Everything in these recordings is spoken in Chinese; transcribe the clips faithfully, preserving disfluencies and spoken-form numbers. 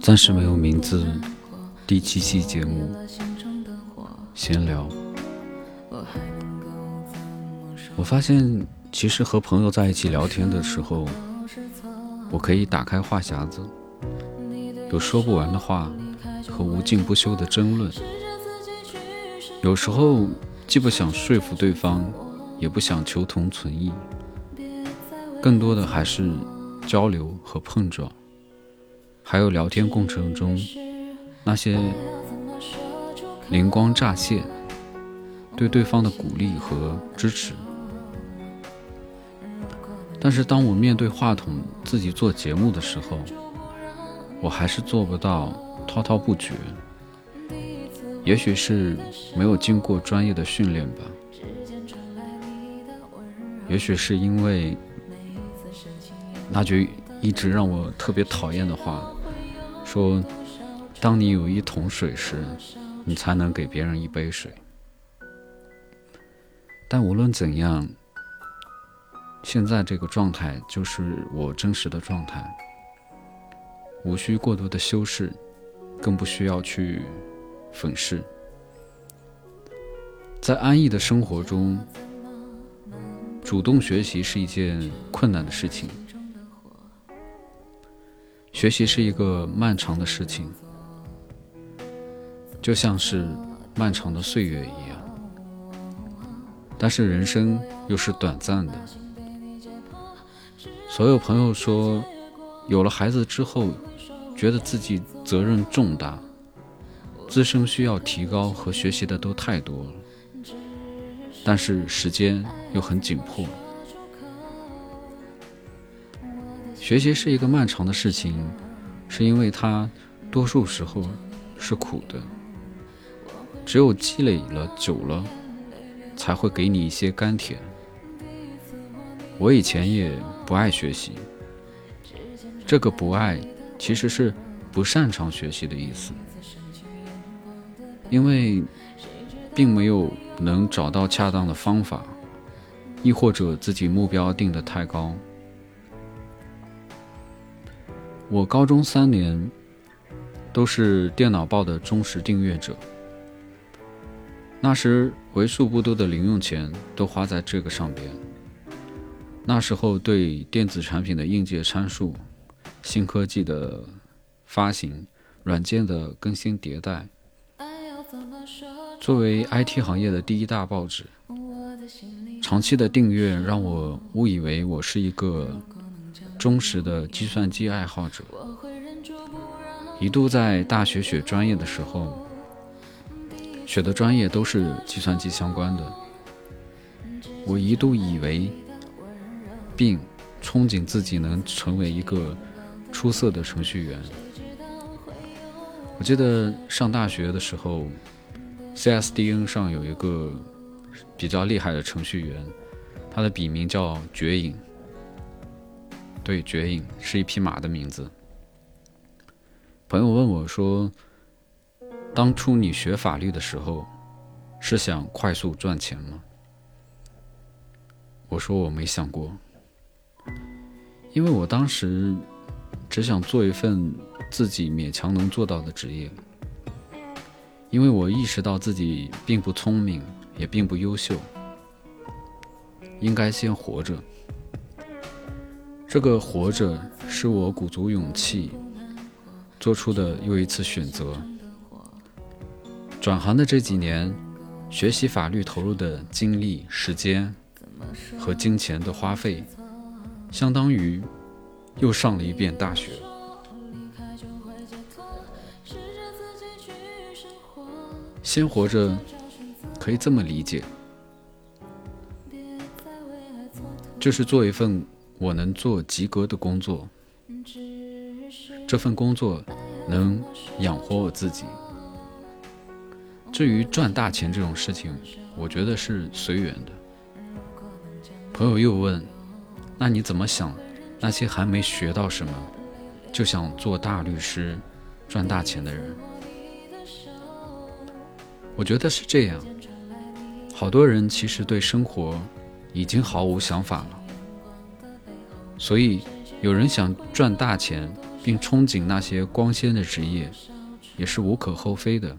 暂时没有名字。第七期节目闲聊，我发现其实和朋友在一起聊天的时候，我可以打开话匣子，有说不完的话和无尽不休的争论。有时候既不想说服对方，也不想求同存异，更多的还是交流和碰撞，还有聊天过程中那些灵光乍现对对方的鼓励和支持。但是当我面对话筒自己做节目的时候，我还是做不到滔滔不绝，也许是没有经过专业的训练吧，也许是因为那句一直让我特别讨厌的话，说当你有一桶水时，你才能给别人一杯水。但无论怎样，现在这个状态就是我真实的状态，无需过多的修饰，更不需要去粉饰。在安逸的生活中，主动学习是一件困难的事情，学习是一个漫长的事情，就像是漫长的岁月一样。但是人生又是短暂的，所有朋友说有了孩子之后觉得自己责任重大，自身需要提高和学习的都太多了，但是时间又很紧迫。学习是一个漫长的事情，是因为它多数时候是苦的，只有积累了久了才会给你一些甘甜。我以前也不爱学习，这个不爱其实是不擅长学习的意思，因为并没有能找到恰当的方法，亦或者自己目标定得太高。我高中三年都是电脑报的忠实订阅者，那时为数不多的零用钱都花在这个上边。那时候对电子产品的硬件参数、新科技的发行、软件的更新迭代，作为 I T 行业的第一大报纸，长期的订阅让我误以为我是一个忠实的计算机爱好者。一度在大学选专业的时候，选的专业都是计算机相关的，我一度以为并憧憬自己能成为一个出色的程序员。我记得上大学的时候， C S D N 上有一个比较厉害的程序员，他的笔名叫绝影。对，绝影是一匹马的名字。朋友问我说，当初你学法律的时候是想快速赚钱吗？我说我没想过，因为我当时只想做一份自己勉强能做到的职业，因为我意识到自己并不聪明，也并不优秀，应该先活着。这个活着是我鼓足勇气做出的又一次选择。转行的这几年，学习法律投入的精力、时间和金钱的花费，相当于又上了一遍大学。先活着可以这么理解，就是做一份我能做及格的工作，这份工作能养活我自己。至于赚大钱这种事情，我觉得是随缘的。朋友又问，那你怎么想那些还没学到什么就想做大律师赚大钱的人？我觉得是这样，好多人其实对生活已经毫无想法了，所以有人想赚大钱并憧憬那些光鲜的职业，也是无可厚非的。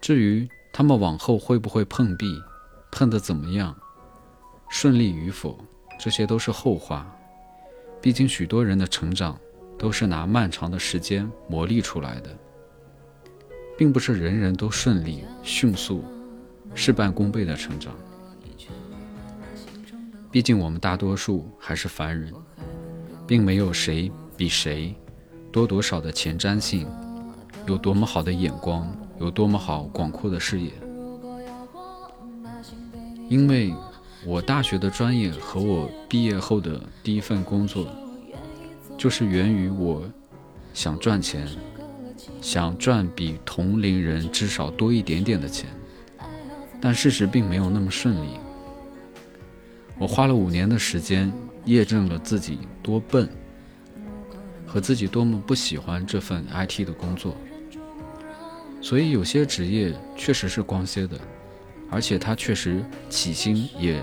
至于他们往后会不会碰壁，碰得怎么样，顺利与否，这些都是后话。毕竟许多人的成长都是拿漫长的时间磨砺出来的，并不是人人都顺利迅速事半功倍的成长。毕竟我们大多数还是凡人，并没有谁比谁多多少的前瞻性，有多么好的眼光，有多么好广阔的视野。因为我大学的专业和我毕业后的第一份工作，就是源于我想赚钱，想赚比同龄人至少多一点点的钱，但事实并没有那么顺利。我花了五年的时间验证了自己多笨，和自己多么不喜欢这份 I T 的工作。所以有些职业确实是光鲜的，而且它确实起薪也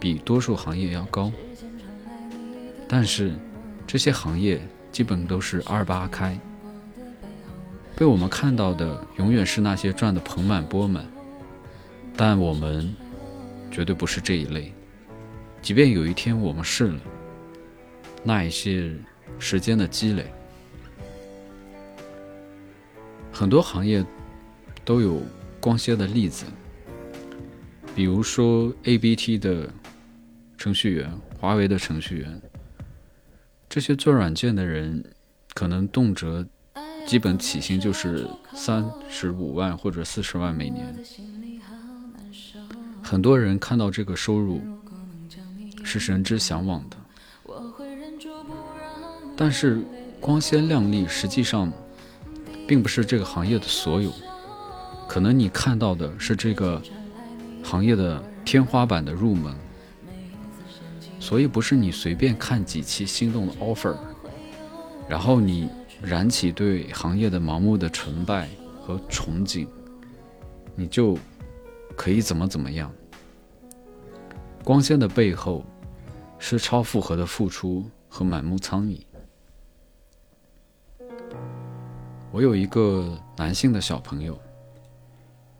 比多数行业要高，但是这些行业基本都是二八开，被我们看到的永远是那些赚得盆满钵满，但我们绝对不是这一类。即便有一天我们试了，那也是时间的积累。很多行业都有光鲜的例子，比如说 A B T 的程序员，华为的程序员，这些做软件的人可能动辄基本起薪就是三十五万或者四十万每年。很多人看到这个收入是神之向往的，但是光鲜亮丽实际上并不是这个行业的所有，可能你看到的是这个行业的天花板的入门。所以不是你随便看几期心动的 offer， 然后你燃起对行业的盲目的崇拜和憧憬，你就可以怎么怎么样。光鲜的背后是超负荷的付出和满目苍痍。我有一个男性的小朋友，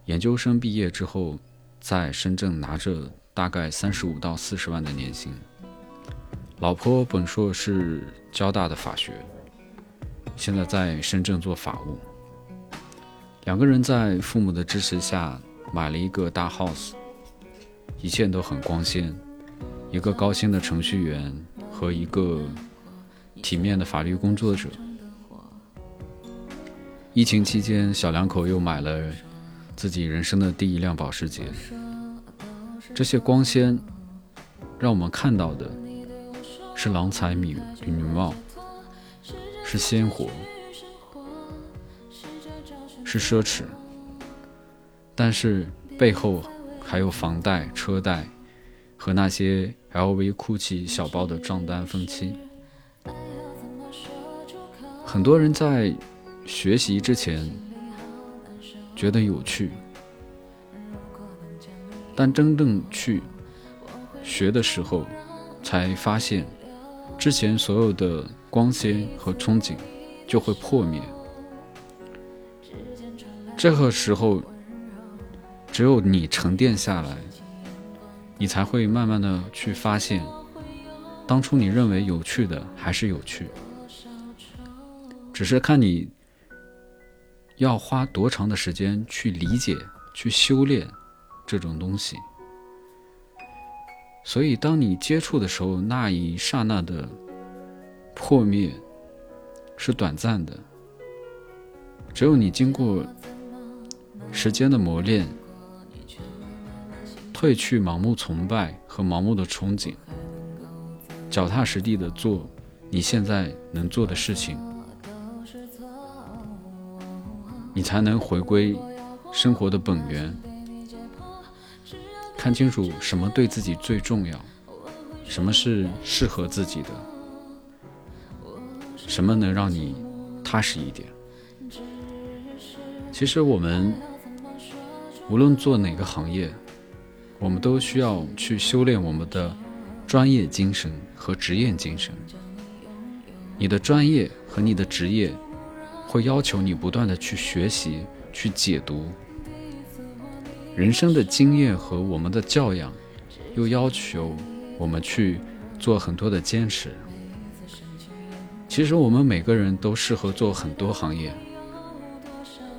研究生毕业之后在深圳拿着大概三十五到四十万的年薪，老婆本硕是交大的法学，现在在深圳做法务。两个人在父母的支持下买了一个大 house， 一切都很光鲜，一个高薪的程序员和一个体面的法律工作者。疫情期间，小两口又买了自己人生的第一辆保时捷。这些光鲜让我们看到的是郎才女貌，是鲜活，是奢侈，但是背后还有房贷、车贷和那些 L V、Gucci 小包的账单分期。很多人在学习之前觉得有趣，但真正去学的时候才发现，之前所有的光鲜和憧憬就会破灭。这个时候只有你沉淀下来，你才会慢慢的去发现，当初你认为有趣的还是有趣，只是看你要花多长的时间去理解、去修炼这种东西。所以当你接触的时候，那一刹那的破灭是短暂的，只有你经过时间的磨练，褪去盲目崇拜和盲目的憧憬，脚踏实地的做你现在能做的事情，你才能回归生活的本源，看清楚什么对自己最重要，什么是适合自己的，什么能让你踏实一点。其实我们无论做哪个行业，我们都需要去修炼我们的专业精神和职业精神，你的专业和你的职业会要求你不断的去学习，去解读。人生的经验和我们的教养又要求我们去做很多的坚持。其实我们每个人都适合做很多行业，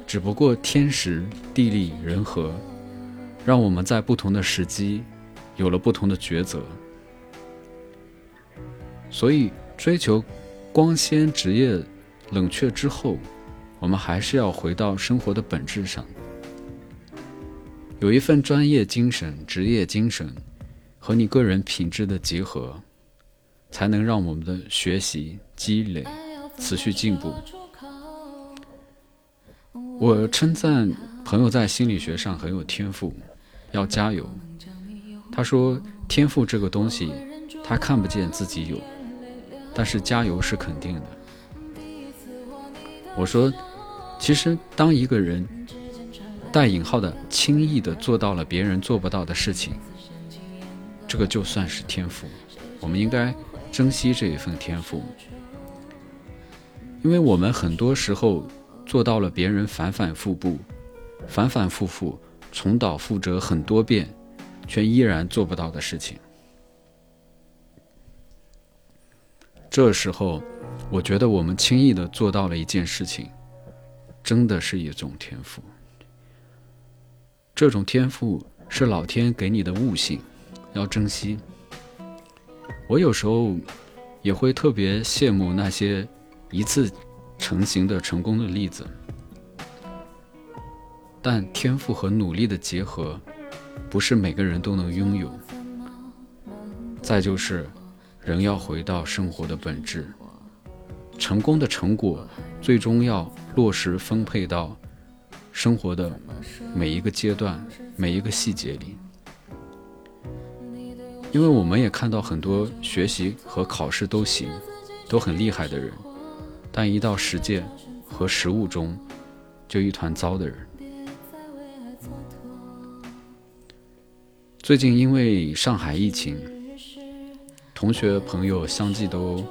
只不过天时、地利、人和，让我们在不同的时机有了不同的抉择。所以追求光鲜职业冷却之后，我们还是要回到生活的本质上，有一份专业精神、职业精神和你个人品质的结合，才能让我们的学习积累持续进步。我称赞朋友在心理学上很有天赋，要加油。他说天赋这个东西他看不见自己有，但是加油是肯定的。我说其实当一个人带引号的轻易的做到了别人做不到的事情，这个就算是天赋，我们应该珍惜这一份天赋。因为我们很多时候做到了别人反反复复反反复复重蹈覆辙很多遍却依然做不到的事情。这时候我觉得我们轻易地做到了一件事情，真的是一种天赋。这种天赋是老天给你的悟性，要珍惜。我有时候也会特别羡慕那些一次成型的成功的例子，但天赋和努力的结合不是每个人都能拥有。再就是人要回到生活的本质，成功的成果最终要落实分配到生活的每一个阶段，每一个细节里。因为我们也看到很多学习和考试都行都很厉害的人，但一到实践和实务中就一团糟的人。最近因为上海疫情，同学朋友相继都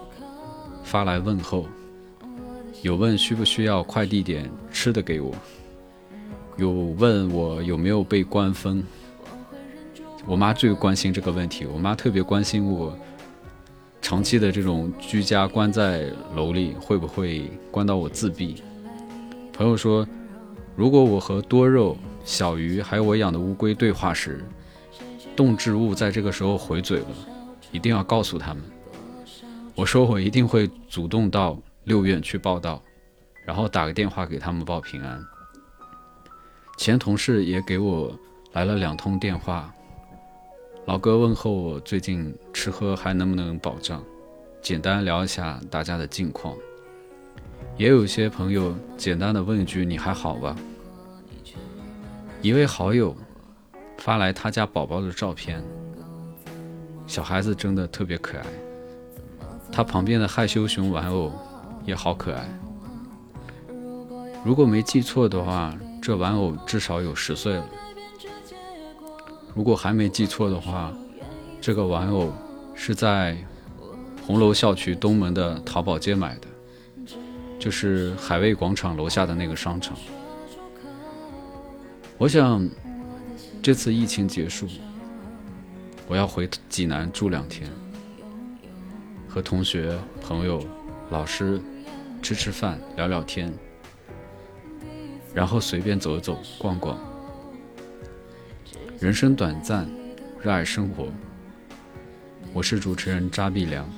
发来问候，有问需不需要快递点吃的给我，有问我有没有被关封。我妈最关心这个问题，我妈特别关心我长期的这种居家关在楼里会不会关到我自闭。朋友说，如果我和多肉、小鱼还有我养的乌龟对话时，动植物在这个时候回嘴了，一定要告诉他们。我说我一定会主动到六院去报道，然后打个电话给他们报平安。前同事也给我来了两通电话，老哥问候我最近吃喝还能不能保障，简单聊一下大家的近况。也有些朋友简单的问一句你还好吧。一位好友发来他家宝宝的照片，小孩子真的特别可爱，他旁边的害羞熊玩偶也好可爱。如果没记错的话，这玩偶至少有十岁了，如果还没记错的话，这个玩偶是在红楼校区东门的淘宝街买的，就是海味广场楼下的那个商场。我想这次疫情结束，我要回济南住两天，和同学、朋友、老师吃吃饭、聊聊天，然后随便走走、逛逛。人生短暂，热爱生活。我是主持人扎碧良。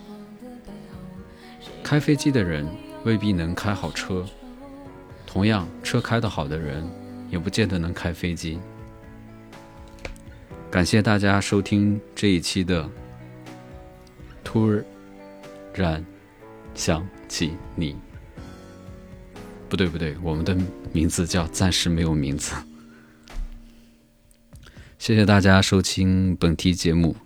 开飞机的人未必能开好车，同样，车开得好的人也不见得能开飞机。感谢大家收听这一期的《突然想起你》。不对不对，我们的名字叫暂时没有名字。谢谢大家收听本期节目。